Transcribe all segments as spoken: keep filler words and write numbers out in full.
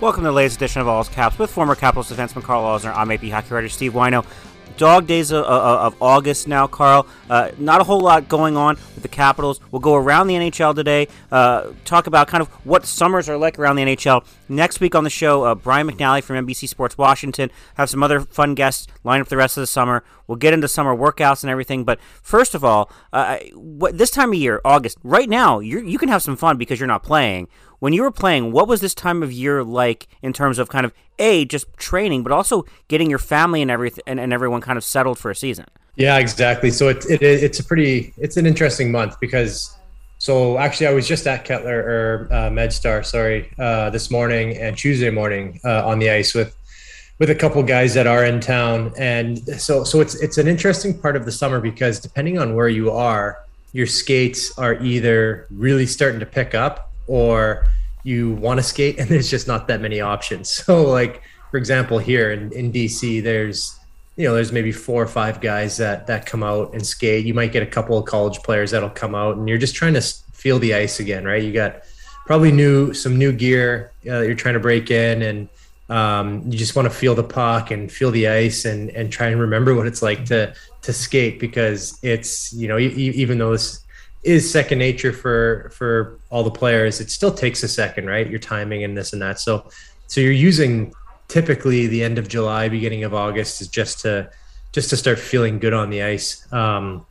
Welcome to the latest edition of All's Caps with former Capitals defenseman Carl Alzner. I'm A P hockey writer Steve Wino. Dog days of, of, of August now, Carl. Uh, not a whole lot going on with the Capitals. We'll go around the N H L today, uh, talk about kind of what summers are like around the N H L. Next week on the show, uh, Brian McNally from N B C Sports Washington. Have some other fun guests line up the rest of the summer. We'll get into summer workouts and everything. But first of all, uh, what, this time of year, August, right now, you you can have some fun because you're not playing. When you were playing, what was this time of year like in terms of kind of, A, just training, but also getting your family and everyth- and, and everyone kind of settled for a season? Yeah, exactly. So it, it, it's a pretty, it's an interesting month because, so actually I was just at Kettler or uh, MedStar, sorry, uh, this morning and Tuesday morning uh, on the ice with with a couple guys that are in town. And so so it's it's an interesting part of the summer because depending on where you are, your skates are either really starting to pick up or you want to skate and there's just not that many options. So like, for example, here in, in D C, there's, you know, there's maybe four or five guys that, that come out and skate. You might get a couple of college players that'll come out and you're just trying to feel the ice again, right? You got probably new, some new gear uh, that you're trying to break in and um, you just want to feel the puck and feel the ice and, and try and remember what it's like to, to skate because it's, you know, even though this is second nature for for all the players, it still takes a second, right? Your timing and this and that. So so you're using typically the end of July, beginning of August is just to just to start feeling good on the ice. Um,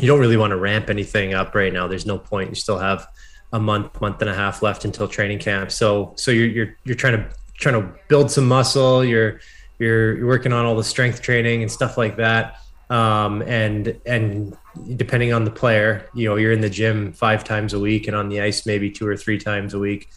you don't really want to ramp anything up right now. There's no point. You still have a month, month and a half left until training camp. So so you're you're you're trying to trying to build some muscle. You're you're you're working on all the strength training and stuff like that. Um, and and depending on the player, you know, you're in the gym five times a week and on the ice maybe two or three times a week.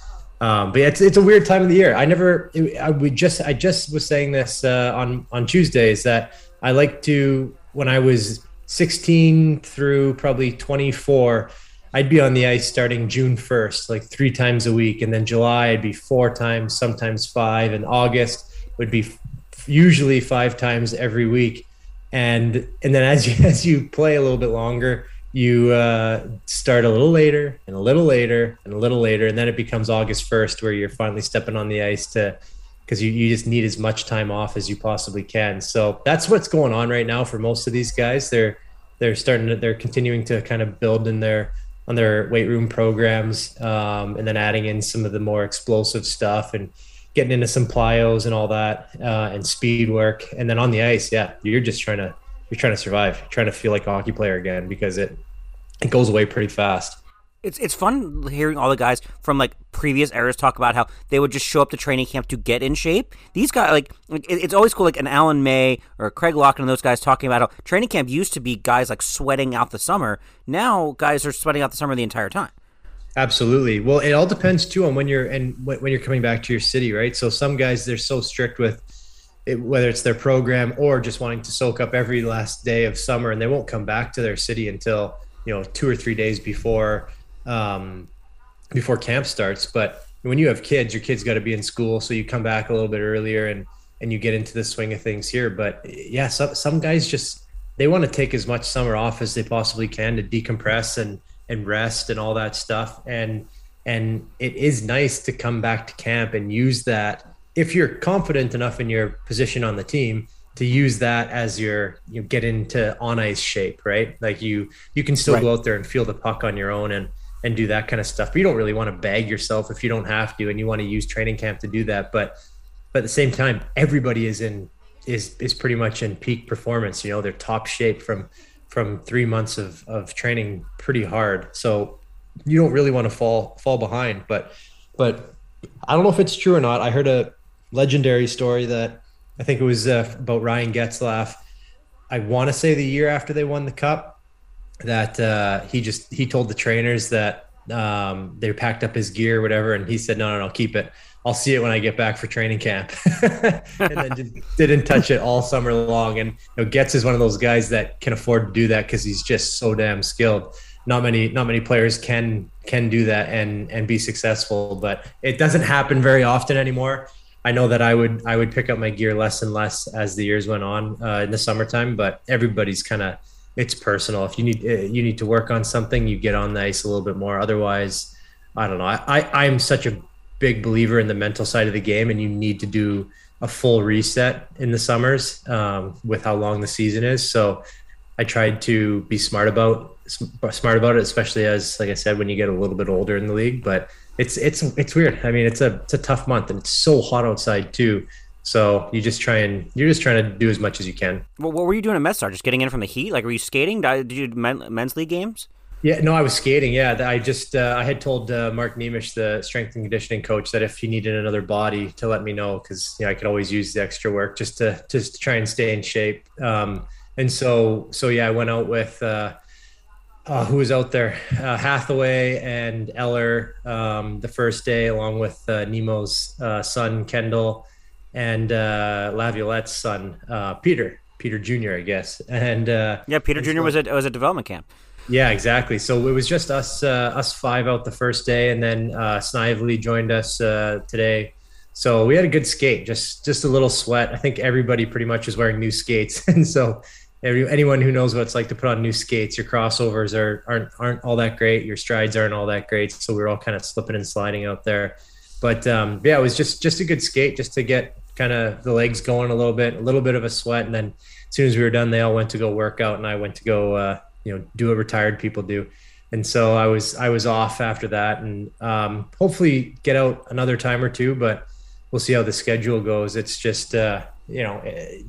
Um, but yeah, it's it's a weird time of the year. I never, I would just, I just was saying this uh, on on Tuesdays that I like to, when I was sixteen through probably twenty-four, I'd be on the ice starting June first, like three times a week, and then July I'd be four times, sometimes five, and August would be f- usually five times every week. And and then as you, as you play a little bit longer, you uh, start a little later and a little later and a little later. And then it becomes August first where you're finally stepping on the ice to because you, you just need as much time off as you possibly can. So that's what's going on right now for most of these guys. They're they're starting to, they're continuing to kind of build in their on their weight room programs um, and then adding in some of the more explosive stuff and getting into some plyos and all that uh, and speed work. And then on the ice, yeah, you're just trying to, you're trying to survive. You're trying to feel like a hockey player again because it, it goes away pretty fast. It's it's fun hearing all the guys from like previous eras talk about how they would just show up to training camp to get in shape. These guys, like, like it's always cool, like an Alan May or Craig Lockton and those guys talking about how training camp used to be guys like sweating out the summer. Now guys are sweating out the summer the entire time. Absolutely. Well, it all depends too on when you're and when you're coming back to your city, right? So some guys, they're so strict with it, whether it's their program or just wanting to soak up every last day of summer, and they won't come back to their city until, you know, two or three days before um, before camp starts. But when you have kids, your kids got to be in school, so you come back a little bit earlier and and you get into the swing of things here. But yeah, some some guys just they want to take as much summer off as they possibly can to decompress and. and rest and all that stuff. And, and it is nice to come back to camp and use that if you're confident enough in your position on the team to use that as your, you know, get into on ice shape, right? Like you, you can still right. go out there and feel the puck on your own and, and do that kind of stuff. But you don't really want to bag yourself if you don't have to, and you want to use training camp to do that. But, but at the same time, everybody is in, is, is pretty much in peak performance. You know, they're top shape from, from three months of, of training pretty hard. So you don't really want to fall fall behind. But but I don't know if it's true or not. I heard a legendary story that I think it was uh, about Ryan Getzlaff. I want to say the year after they won the cup, that uh, he just he told the trainers that um, they packed up his gear or whatever, and he said, no, no, no, keep it. I'll see it when I get back for training camp. And then just didn't touch it all summer long. And you know, Getz is one of those guys that can afford to do that because he's just so damn skilled. Not many, not many players can can do that and and be successful, but it doesn't happen very often anymore. I know that I would I would pick up my gear less and less as the years went on uh, in the summertime, but everybody's kind of, it's personal. If you need you need to work on something, you get on the ice a little bit more. Otherwise, I don't know. I, I I'm such a big believer in the mental side of the game, and you need to do a full reset in the summers um, with how long the season is. So I tried to be smart about smart about it, especially as, like I said, when you get a little bit older in the league. But it's it's it's weird. I mean, it's a it's a tough month, and it's so hot outside too. So you just try and you're just trying to do as much as you can. Well, what were you doing at MedStar? Just getting in from the heat? Like, were you skating? Did you do men's league games? Yeah, no, I was skating. Yeah, I just uh, I had told uh, Mark Nemish, the strength and conditioning coach, that if he needed another body to let me know, because you know, I could always use the extra work just to just to try and stay in shape. Um, and so so yeah, I went out with uh, uh, who was out there, uh, Hathaway and Eller um, the first day, along with uh, Nemo's uh, son Kendall and uh, Laviolette's son uh, Peter Peter Junior I guess. And uh, yeah, Peter Junior was at was at development camp. Yeah, exactly. So it was just us, uh, us five out the first day, and then uh, Snively joined us uh, today. So we had a good skate, just just a little sweat. I think everybody pretty much is wearing new skates, and so every, anyone who knows what it's like to put on new skates, your crossovers are aren't aren't all that great, your strides aren't all that great. So we were all kind of slipping and sliding out there. But um, yeah, it was just just a good skate, just to get kind of the legs going a little bit, a little bit of a sweat, and then as soon as we were done, they all went to go work out, and I went to go. Uh, you know, do what retired people do. And so I was, I was off after that, and um, hopefully get out another time or two, but we'll see how the schedule goes. It's just, uh, you know,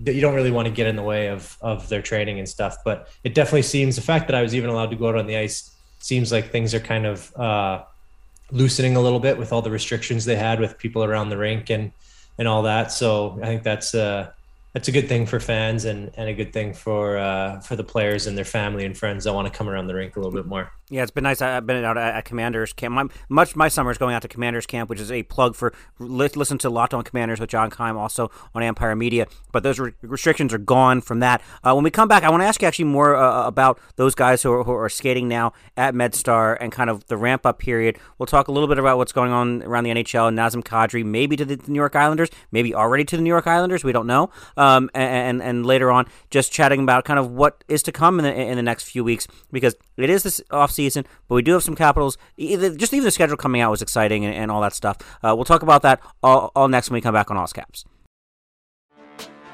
you don't really want to get in the way of, of their training and stuff, but it definitely seems, the fact that I was even allowed to go out on the ice seems like things are kind of uh, loosening a little bit with all the restrictions they had with people around the rink and, and all that. So I think that's uh that's a good thing for fans and, and a good thing for uh, for the players and their family and friends that want to come around the rink a little bit more. Yeah, it's been nice. I've been out at Commander's Camp. I'm, much my summer is going out to Commander's Camp, which is a plug for listen to Locked on Commanders with John Keim, also on Empire Media. But those re- restrictions are gone from that. Uh, when we come back, I want to ask you actually more uh, about those guys who are, who are skating now at MedStar and kind of the ramp up period. We'll talk a little bit about what's going on around the N H L and Nazem Kadri, maybe to the New York Islanders, maybe already to the New York Islanders. We don't know. Um, Um, and, and later on, just chatting about kind of what is to come in the, in the next few weeks, because it is this offseason, but we do have some Capitals. Just even the schedule coming out was exciting and, and all that stuff. Uh, we'll talk about that all, all next when we come back on All Caps.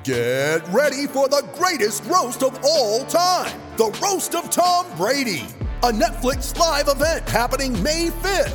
Get ready for the greatest roast of all time, the Roast of Tom Brady, a Netflix live event happening May fifth.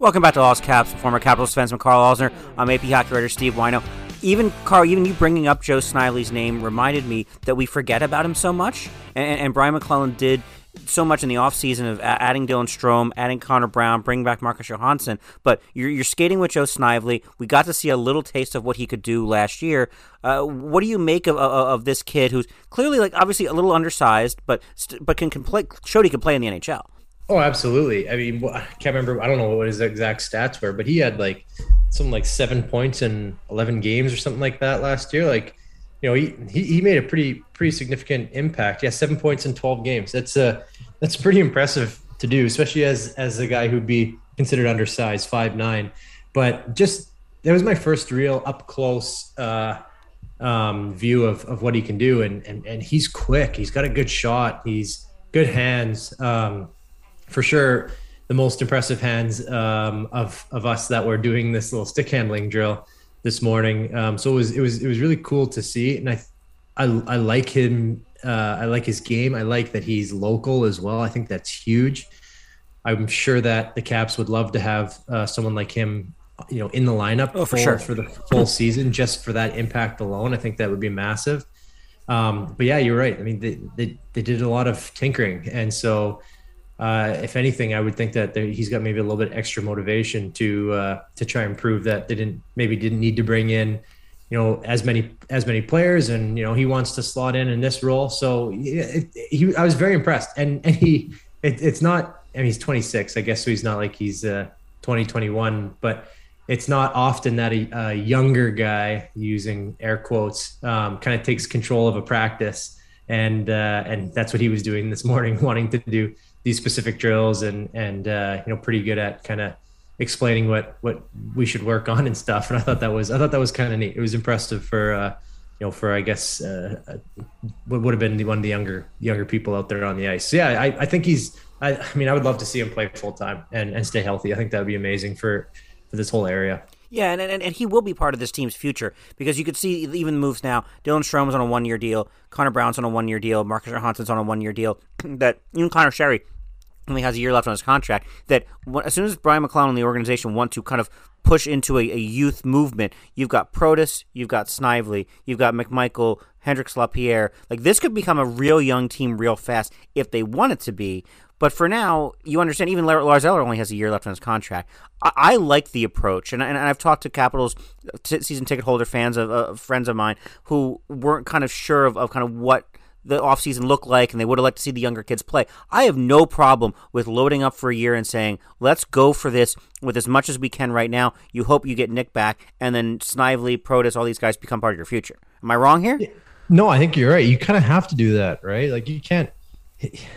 Welcome back to Lost Caps, former Capitals fans. I'm Carl Alzner. I'm A P hockey writer Steve Wino. Even, Carl, even you bringing up Joe Snively's name reminded me that we forget about him so much. And, and Brian McClellan did so much in the offseason of adding Dylan Strome, adding Connor Brown, bringing back Marcus Johansson. But you're, you're skating with Joe Snively. We got to see a little taste of what he could do last year. Uh, what do you make of, of of this kid who's clearly, like, obviously a little undersized, but but can, can play, showed he can play in the N H L? Oh, absolutely. I mean, I can't remember. I don't know what his exact stats were, but he had like some like seven points in eleven games or something like that last year. Like, you know, he, he, he made a pretty, pretty significant impact. Yeah. Seven points in twelve games. That's a, uh, that's pretty impressive to do, especially as, as a guy who'd be considered undersized, five nine, but just, that was my first real up close, uh, um, view of, of what he can do. And, and, and he's quick. He's got a good shot. He's good hands. Um, for sure. The most impressive hands, um, of, of us that were doing this little stick handling drill this morning. Um, so it was, it was, it was really cool to see. And I, I, I like him. Uh, I like his game. I like that he's local as well. I think that's huge. I'm sure that the Caps would love to have uh, someone like him, you know, in the lineup oh, for, for, sure. for the full season, just for that impact alone. I think that would be massive. Um, but yeah, you're right. I mean, they, they, they did a lot of tinkering. And so uh, if anything, I would think that there, he's got maybe a little bit extra motivation to, uh, to try and prove that they didn't, maybe didn't need to bring in, you know, as many, as many players, and, you know, he wants to slot in in this role. So it, it, he, I was very impressed, and, and he, it, it's not, I mean, he's twenty-six, I guess. So he's not like he's uh twenty, twenty-one, but it's not often that a, a younger guy, using air quotes, um, kind of takes control of a practice. And, uh, and that's what he was doing this morning, wanting to do these specific drills and, and, uh, you know, pretty good at kind of explaining what, what we should work on and stuff. And I thought that was, I thought that was kind of neat. It was impressive for, uh, you know, for, I guess, uh, what would have been the, one of the younger, younger people out there on the ice. So yeah, I, I think he's, I, I mean, I would love to see him play full time and, and stay healthy. I think that'd be amazing for, for this whole area. Yeah, and, and and he will be part of this team's future, because you could see even the moves now. Dylan Strom's on a one-year deal. Connor Brown's on a one-year deal. Marcus Johansson's on a one-year deal. That even Connor Sherry only has a year left on his contract. That as soon as Brian McClellan and the organization want to kind of push into a, a youth movement, you've got Protas, you've got Snively, you've got McMichael, Hendricks, LaPierre. Like, this could become a real young team real fast if they want it to be. But for now, you understand, even Lars Eller only has a year left on his contract. I, I like the approach, and, and I've talked to Capitals t- season ticket holder fans, of uh, friends of mine, who weren't kind of sure of, of kind of what the offseason looked like, and they would have liked to see the younger kids play. I have no problem with loading up for a year and saying, let's go for this with as much as we can right now. You hope you get Nick back, and then Snively, Protas, all these guys become part of your future. Am I wrong here? No, I think you're right. You kind of have to do that, right? Like, you can't.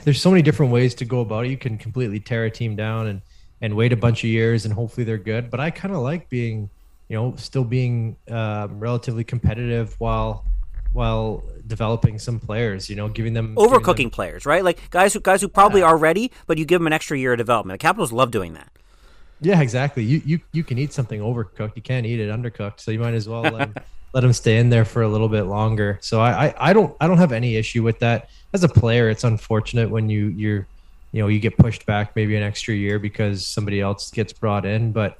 There's so many different ways to go about it. You can completely tear a team down and, and wait a bunch of years and hopefully they're good. But I kind of like being, you know, still being uh, relatively competitive while while developing some players, you know, giving them overcooking giving them, players, right? Like guys who guys who probably yeah. are ready, but you give them an extra year of development. The Capitals love doing that. Yeah, exactly. You you you can eat something overcooked. You can't eat it undercooked. So you might as well let them, let them stay in there for a little bit longer. So I, I, I don't I don't have any issue with that. As a player, it's unfortunate when you you're, you know, you get pushed back maybe an extra year because somebody else gets brought in. But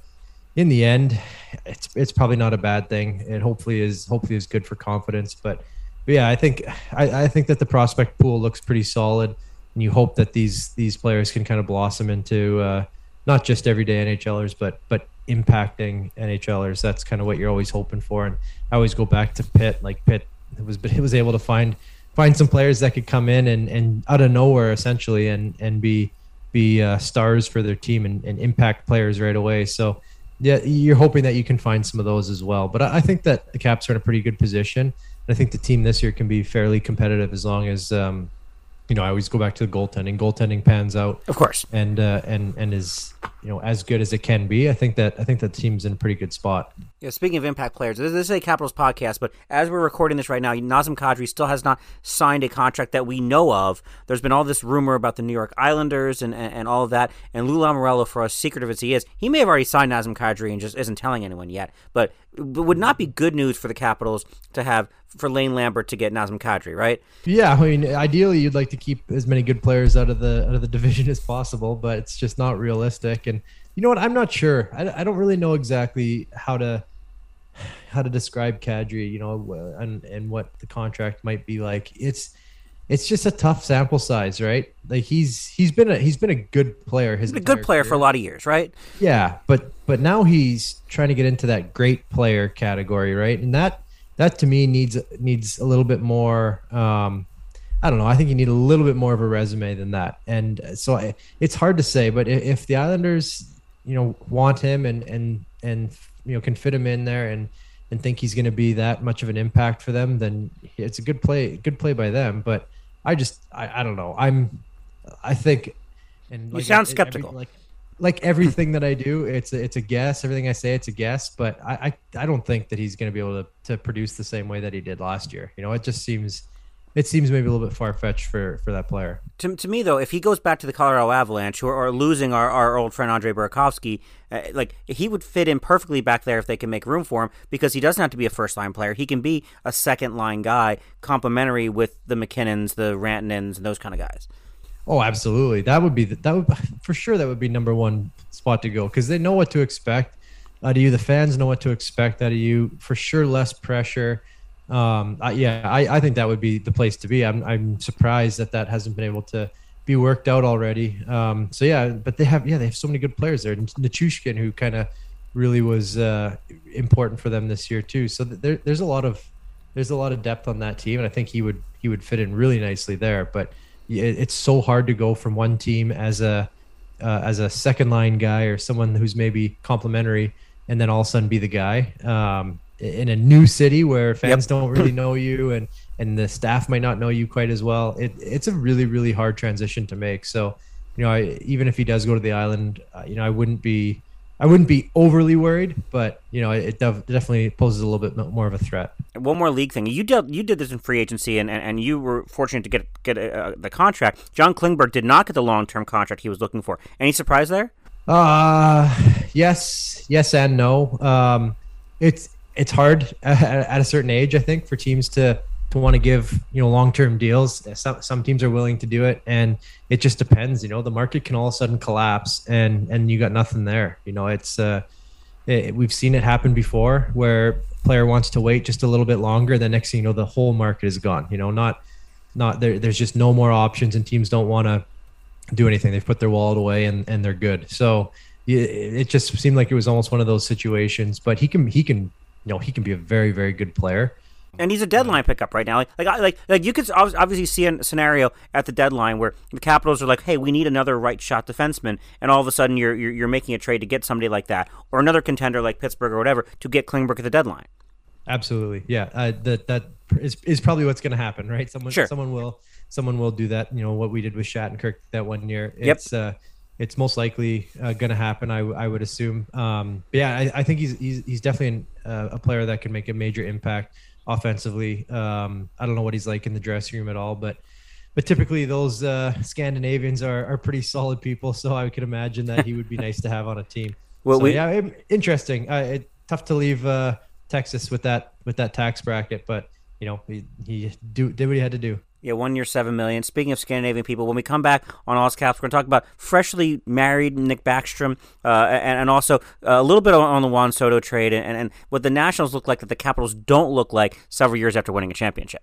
in the end, it's it's probably not a bad thing. It hopefully is hopefully is good for confidence. But, but yeah, I think I, I think that the prospect pool looks pretty solid, and you hope that these these players can kind of blossom into uh, not just everyday NHLers, but but impacting NHLers. That's kind of what you're always hoping for. And I always go back to Pitt. Like Pitt was it was able to find. find some players that could come in and, and out of nowhere essentially and, and be, be uh, stars for their team and, and impact players right away. So yeah, you're hoping that you can find some of those as well. But I, I think that the Caps are in a pretty good position. And I think the team this year can be fairly competitive as long as, um, you know, I always go back to the goaltending, goaltending pans out, of course. And, uh, and, and is, you know, as good as it can be. I think that, I think that team's in a pretty good spot. Yeah. Speaking of impact players, this is a Capitals podcast, but as we're recording this right now, Nazem Kadri still has not signed a contract that we know of. There's been all this rumor about the New York Islanders and, and, and all of that. And Lou Lamoriello, for as secretive as he is, he may have already signed Nazem Kadri and just isn't telling anyone yet, but it would not be good news for the Capitals to have, for Lane Lambert to get Nazem Kadri, right? Yeah. I mean, ideally you'd like to keep as many good players out of the, out of the division as possible, but it's just not realistic. And you know what? I'm not sure. I, I don't really know exactly how to, how to describe Kadri, you know, and, and what the contract might be like. It's, it's just a tough sample size, right? Like he's, he's been a, he's been a good player. He's been a good player career. For a lot of years, right? Yeah. But, but now he's trying to get into that great player category. Right. And that, that to me needs, needs a little bit more, um, I don't know. I think you need a little bit more of a resume than that. And so I, it's hard to say, but if, if the Islanders, you know, want him and, and, and, you know, can fit him in there and, and think he's going to be that much of an impact for them, then it's a good play, good play by them. But I just, I, I don't know. I'm, I think, and you like, sound it, skeptical. Every, like, like everything that I do, it's a, it's a guess. Everything I say, it's a guess. But I, I, I don't think that he's going to be able to, to produce the same way that he did last year. You know, it just seems, it seems maybe a little bit far-fetched for, for that player. To, to me, though, if he goes back to the Colorado Avalanche, who are losing our, our old friend Andre Burakovsky, uh, like he would fit in perfectly back there if they can make room for him, because he doesn't have to be a first-line player. He can be a second-line guy, complementary with the McKinnons, the Rantanens, and those kind of guys. Oh, absolutely. That would be, the, that would for sure, that would be number one spot to go, because they know what to expect out of you. The fans know what to expect out of you. For sure, less pressure. Um, I, yeah, I, I think that would be the place to be. I'm, I'm surprised that that hasn't been able to be worked out already. Um, so yeah, but they have, yeah, they have so many good players there. Nichushkin, who kind of really was uh, important for them this year too. So there, there's a lot of, there's a lot of depth on that team, and I think he would, he would fit in really nicely there. But it's so hard to go from one team as a uh, as a second line guy or someone who's maybe complimentary, and then all of a sudden be the guy um, in a new city where fans yep. don't really know you, and, and the staff might not know you quite as well. It, it's a really, really hard transition to make. So, you know, I, even if he does go to the island, uh, you know, I wouldn't be I wouldn't be overly worried, but, you know, it def- definitely poses a little bit more of a threat. One more league thing. You did, you did this in free agency, and, and, and you were fortunate to get get a, a, the contract. John Klingberg did not get the long-term contract he was looking for. Any surprise there? Uh, yes. Yes and no. Um, it's it's hard at, at a certain age, I think, for teams to, to want to give, you know, long-term deals. Some, some teams are willing to do it, and it just depends. You know, the market can all of a sudden collapse, and and you got nothing there. You know, it's uh, it, we've seen it happen before, where a player wants to wait just a little bit longer. The next thing you know, the whole market is gone. You know, not not there. There's just no more options, and teams don't want to do anything. They've put their wallet away, and and they're good. So it, it just seemed like it was almost one of those situations. But he can he can you know he can be a very very good player. And he's a deadline pickup right now. Like, like, like, like you could obviously see a scenario at the deadline where the Capitals are like, "Hey, we need another right shot defenseman," and all of a sudden you're, you're you're making a trade to get somebody like that, or another contender like Pittsburgh or whatever, to get Klingberg at the deadline. Absolutely, yeah. Uh, that that is is probably what's going to happen, right? Someone sure. someone will someone will do that. You know what we did with Shattenkirk that one year. It's, yep. Uh, it's most likely uh, going to happen. I I would assume. Um, but yeah, I, I think he's he's he's definitely an, uh, a player that can make a major impact offensively. um I don't know what he's like in the dressing room at all, but but typically those uh Scandinavians are, are pretty solid people, so I could imagine that he would be nice to have on a team. Well, so, we... yeah, it, interesting. Uh, it, tough to leave uh Texas with that with that tax bracket, but you know, he, he do did what he had to do. Yeah, one year, seven million. Speaking of Scandinavian people, when we come back on All's Caps, we're going to talk about freshly married Nick Backstrom, uh, and, and also a little bit on the Juan Soto trade, and, and what the Nationals look like that the Capitals don't look like several years after winning a championship.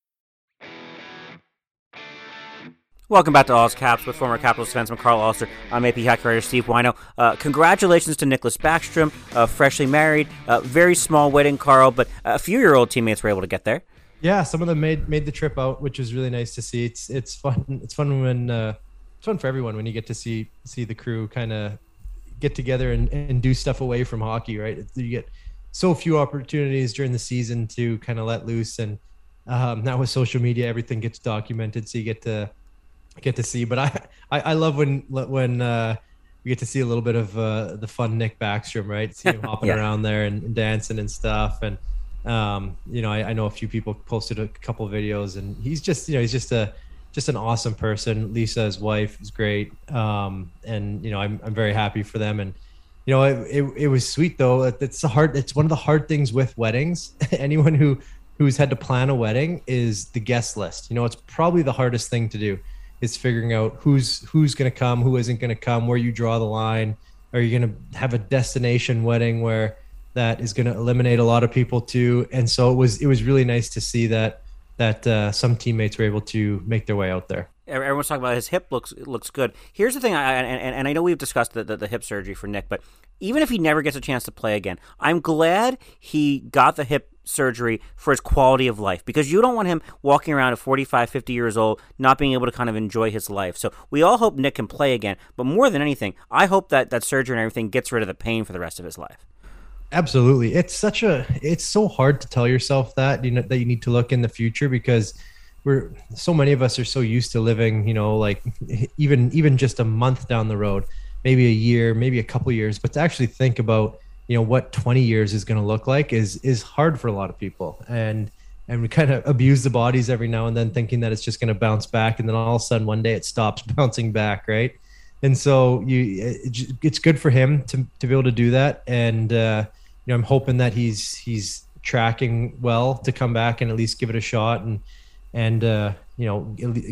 Welcome back to All's Caps with former Capitals defenseman Carl Alzner. I'm A P Hockey writer Steve Wino. Uh, congratulations to Nicholas Backstrom, uh, freshly married. Uh, very small wedding, Carl, but a few-year-old teammates were able to get there. Yeah, some of them made made the trip out, which was really nice to see. It's it's fun. It's fun when uh, it's fun for everyone when you get to see see the crew kind of get together and, and do stuff away from hockey, right? You get so few opportunities during the season to kind of let loose, and um, now with social media, everything gets documented, so you get to. get to see but I, I I love when when uh we get to see a little bit of uh the fun Nick Backstrom, right? See him hopping yeah. around there and, and dancing and stuff, and um you know I, I know a few people posted a couple videos, and he's just you know he's just a just an awesome person. Lisa, his wife, is great, um and you know I'm I'm very happy for them. And you know it it, it was sweet, though. It's the hard it's one of the hard things with weddings. Anyone who who's had to plan a wedding is the guest list. You know, it's probably the hardest thing to do, is figuring out who's who's going to come, who isn't going to come, where you draw the line. Are you going to have a destination wedding where that is going to eliminate a lot of people too? And so it was it was really nice to see that that uh, some teammates were able to make their way out there. Everyone's talking about his hip looks looks good. Here's the thing, I, and, and I know we've discussed the, the, the hip surgery for Nick, but even if he never gets a chance to play again, I'm glad he got the hip surgery for his quality of life, because you don't want him walking around at forty-five, fifty years old not being able to kind of enjoy his life. So we all hope Nick can play again, but more than anything, I hope that that surgery and everything gets rid of the pain for the rest of his life. Absolutely. It's such a, it's so hard to tell yourself that, you know, that you need to look in the future, because we're, so many of us are so used to living, you know, like even, even just a month down the road, maybe a year, maybe a couple years, but to actually think about, you know, what twenty years is going to look like is, is hard for a lot of people. And, and we kind of abuse the bodies every now and then, thinking that it's just going to bounce back. And then all of a sudden one day it stops bouncing back. Right. And so you, it, it's good for him to, to be able to do that. And, uh, you know, I'm hoping that he's, he's tracking well to come back and at least give it a shot, and, and, uh, you know,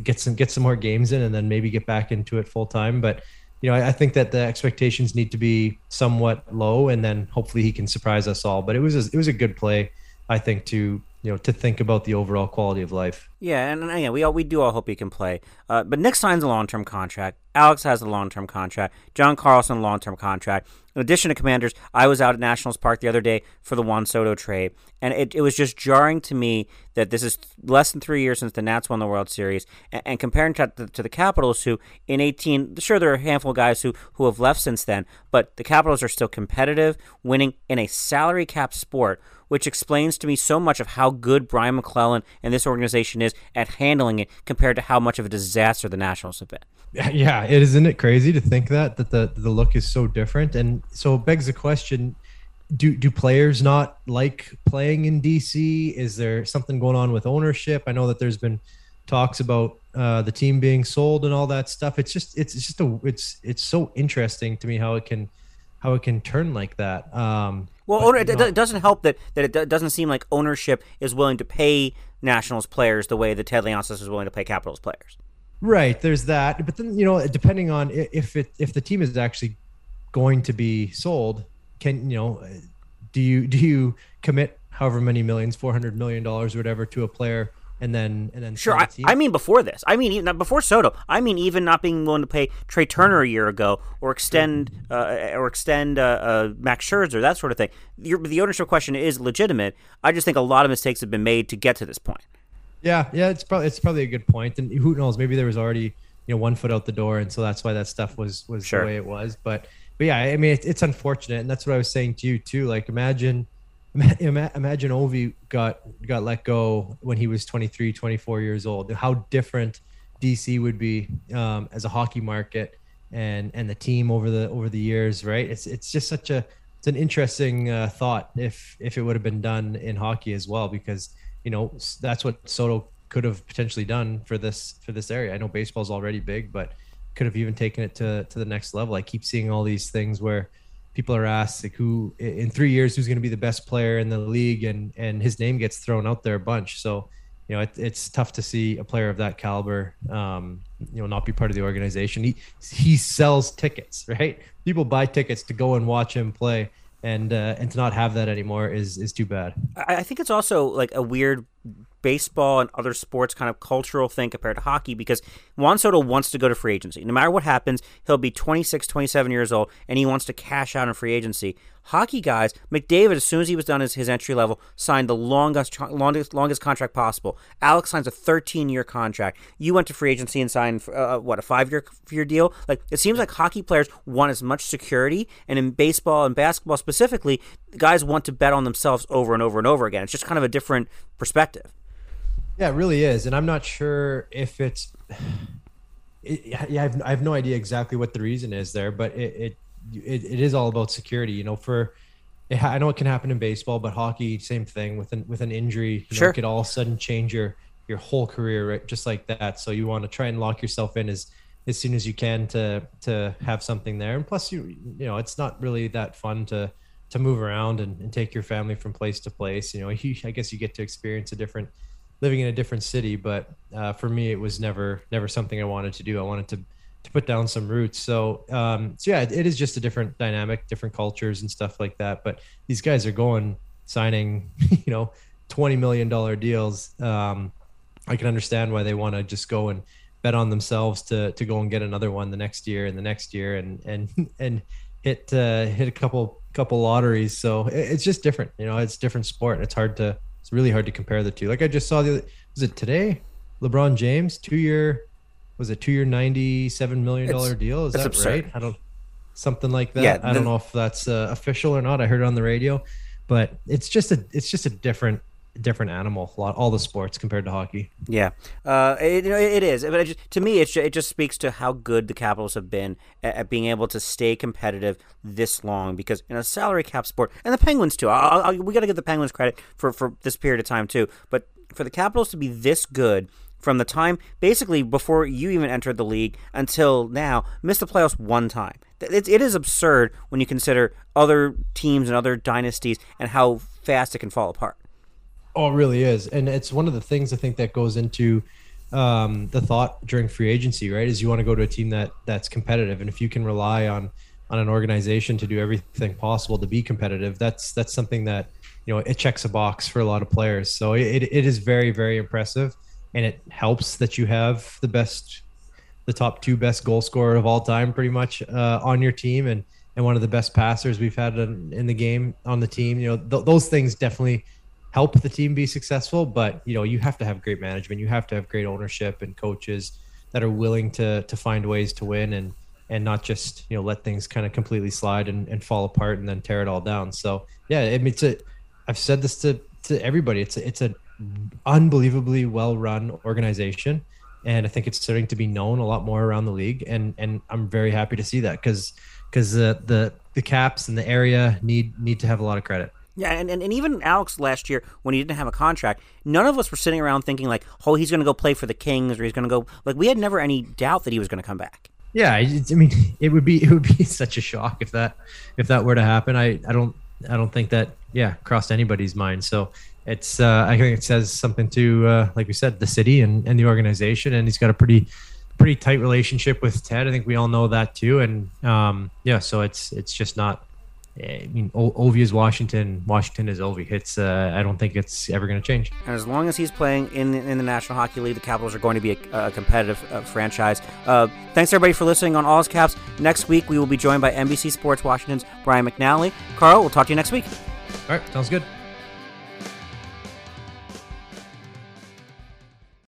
get some, get some more games in, and then maybe get back into it full time. But, you know, I, I think that the expectations need to be somewhat low, and then hopefully he can surprise us all. But it was, a, it was a good play, I think, to, you know, to think about the overall quality of life. Yeah, and yeah, we all, we do all hope he can play. Uh, but Nick signs a long-term contract. Alex has a long-term contract. John Carlson, long-term contract. In addition to Commanders, I was out at Nationals Park the other day for the Juan Soto trade, and it, it was just jarring to me that this is less than three years since the Nats won the World Series, and, and comparing to, to the Capitals, who in eighteen, sure, there are a handful of guys who, who have left since then, but the Capitals are still competitive, winning in a salary cap sport, which explains to me so much of how good Brian McClellan and this organization is at handling it compared to how much of a disaster the Nationals have been. Yeah, it, isn't it crazy to think that, that the, the look is so different? And so it begs the question, do do players not like playing in D C? Is there something going on with ownership? I know that there's been talks about uh, the team being sold and all that stuff. It's just it's, it's just a it's it's so interesting to me how it can how it can turn like that. Um, well, but, owner, you know, it doesn't help that that it do, doesn't seem like ownership is willing to pay Nationals players the way that Ted Leonsis is willing to pay Capitals players. Right, there's that. But then, you know, depending on if it if the team is actually going to be sold, can you know, do you do you commit however many millions, four hundred million dollars or whatever, to a player? And then, and then, sure. I, I mean, before this, I mean, even before Soto, I mean, even not being willing to pay Trey Turner a year ago, or extend, uh, or extend uh, uh, Max Scherzer, that sort of thing. Your, the ownership question is legitimate. I just think a lot of mistakes have been made to get to this point. Yeah, yeah, it's probably it's probably a good point. And who knows? Maybe there was already you know one foot out the door, and so that's why that stuff was was sure. the way it was. But but yeah, I mean, it, it's unfortunate, and that's what I was saying to you too. Like, imagine. Imagine Ovi got got let go when he was twenty-three, twenty-four years old. How different D C would be um, as a hockey market and and the team over the over the years, right? It's it's just such a it's an interesting uh, thought if if it would have been done in hockey as well, because you know that's what Soto could have potentially done for this for this area. I know baseball's already big, but could have even taken it to to the next level. I keep seeing all these things where people are asked, like, who in three years who's going to be the best player in the league, and and his name gets thrown out there a bunch. So, you know, it, it's tough to see a player of that caliber, um, you know, not be part of the organization. He he sells tickets, right? People buy tickets to go and watch him play, and uh, and to not have that anymore is is too bad. I think it's also like a weird baseball and other sports kind of cultural thing compared to hockey, because Juan Soto wants to go to free agency. No matter what happens, he'll be twenty-six, twenty-seven years old, and he wants to cash out in free agency. Hockey guys, McDavid, as soon as he was done his, his entry level, signed the longest, longest longest contract possible. Alex signs a thirteen-year contract. You went to free agency and signed, uh, what, a five-year year deal? Like, it seems like hockey players want as much security, and in baseball and basketball specifically, guys want to bet on themselves over and over and over again. It's just kind of a different perspective. Yeah, it really is. And I'm not sure if it's, it, yeah, I've, I have no idea exactly what the reason is there, but it, it, it, it is all about security, you know, for, it, I know it can happen in baseball, but hockey, same thing with an, with an injury, you sure. know, it could all of a sudden change your, your whole career, right? Just like that. So you want to try and lock yourself in as, as soon as you can to, to have something there. And plus you, you know, it's not really that fun to to move around and, and take your family from place to place. You know, you, I guess you get to experience a different, living in a different city. But uh, for me, it was never, never something I wanted to do. I wanted to, to put down some roots. So, um, so yeah, it, it is just a different dynamic, different cultures and stuff like that. But these guys are going signing, you know, twenty million dollars deals. Um, I can understand why they want to just go and bet on themselves to, to go and get another one the next year and the next year and, and, and hit, uh, hit a couple, couple lotteries. So it, it's just different, you know, it's different sport. It's hard to, it's really hard to compare the two. Like I just saw the other, was it today? LeBron James, two year, was it two year, ninety-seven million dollars it's, deal? Is that absurd. Right? I don't, something like that. Yeah, the, I don't know if that's uh, official or not. I heard it on the radio, but it's just a, it's just a different, different animal, a lot, all the sports compared to hockey. Yeah, uh, it, you know, it is. But it just, to me, it, it just speaks to how good the Capitals have been at, at being able to stay competitive this long, because in a salary cap sport, and the Penguins too, I'll, I'll, we got to give the Penguins credit for, for this period of time too, but for the Capitals to be this good from the time, basically before you even entered the league until now, missed the playoffs one time. It, it is absurd when you consider other teams and other dynasties and how fast it can fall apart. Oh, it really is. And it's one of the things I think that goes into um, the thought during free agency, right, is you want to go to a team that that's competitive. And if you can rely on on an organization to do everything possible to be competitive, that's that's something that, you know, it checks a box for a lot of players. So it, it is very, very impressive. And it helps that you have the best, the top two best goal scorer of all time, pretty much uh, on your team. And, and one of the best passers we've had in, in the game on the team. You know, th- those things definitely help the team be successful, but you know, you have to have great management. You have to have great ownership and coaches that are willing to to find ways to win and and not just, you know, let things kind of completely slide and, and fall apart and then tear it all down. So yeah, I mean, it's a, I've said this to to everybody. It's a, it's an unbelievably well-run organization, and I think it's starting to be known a lot more around the league. And and I'm very happy to see that because because the, the the Caps and the area need need to have a lot of credit. Yeah, and, and, and even Alex last year, when he didn't have a contract, none of us were sitting around thinking like, oh, he's going to go play for the Kings or he's going to go – like we had never any doubt that he was going to come back. Yeah, I, I mean, it would be it would be such a shock if that if that were to happen. I, I don't I don't think that, yeah, crossed anybody's mind. So it's uh, I think it says something to, uh, like we said, the city and, and the organization, and he's got a pretty pretty tight relationship with Ted. I think we all know that too. And, um, yeah, so it's it's just not – I mean, o- Ovi is Washington. Washington is Ovi. It's. Uh, I don't think it's ever going to change. And as long as he's playing in the, in the National Hockey League, the Capitals are going to be a, a competitive uh, franchise. Uh, thanks, everybody, for listening on All's Caps. Next week, we will be joined by N B C Sports Washington's Brian McNally. Carl, we'll talk to you next week. All right. Sounds good.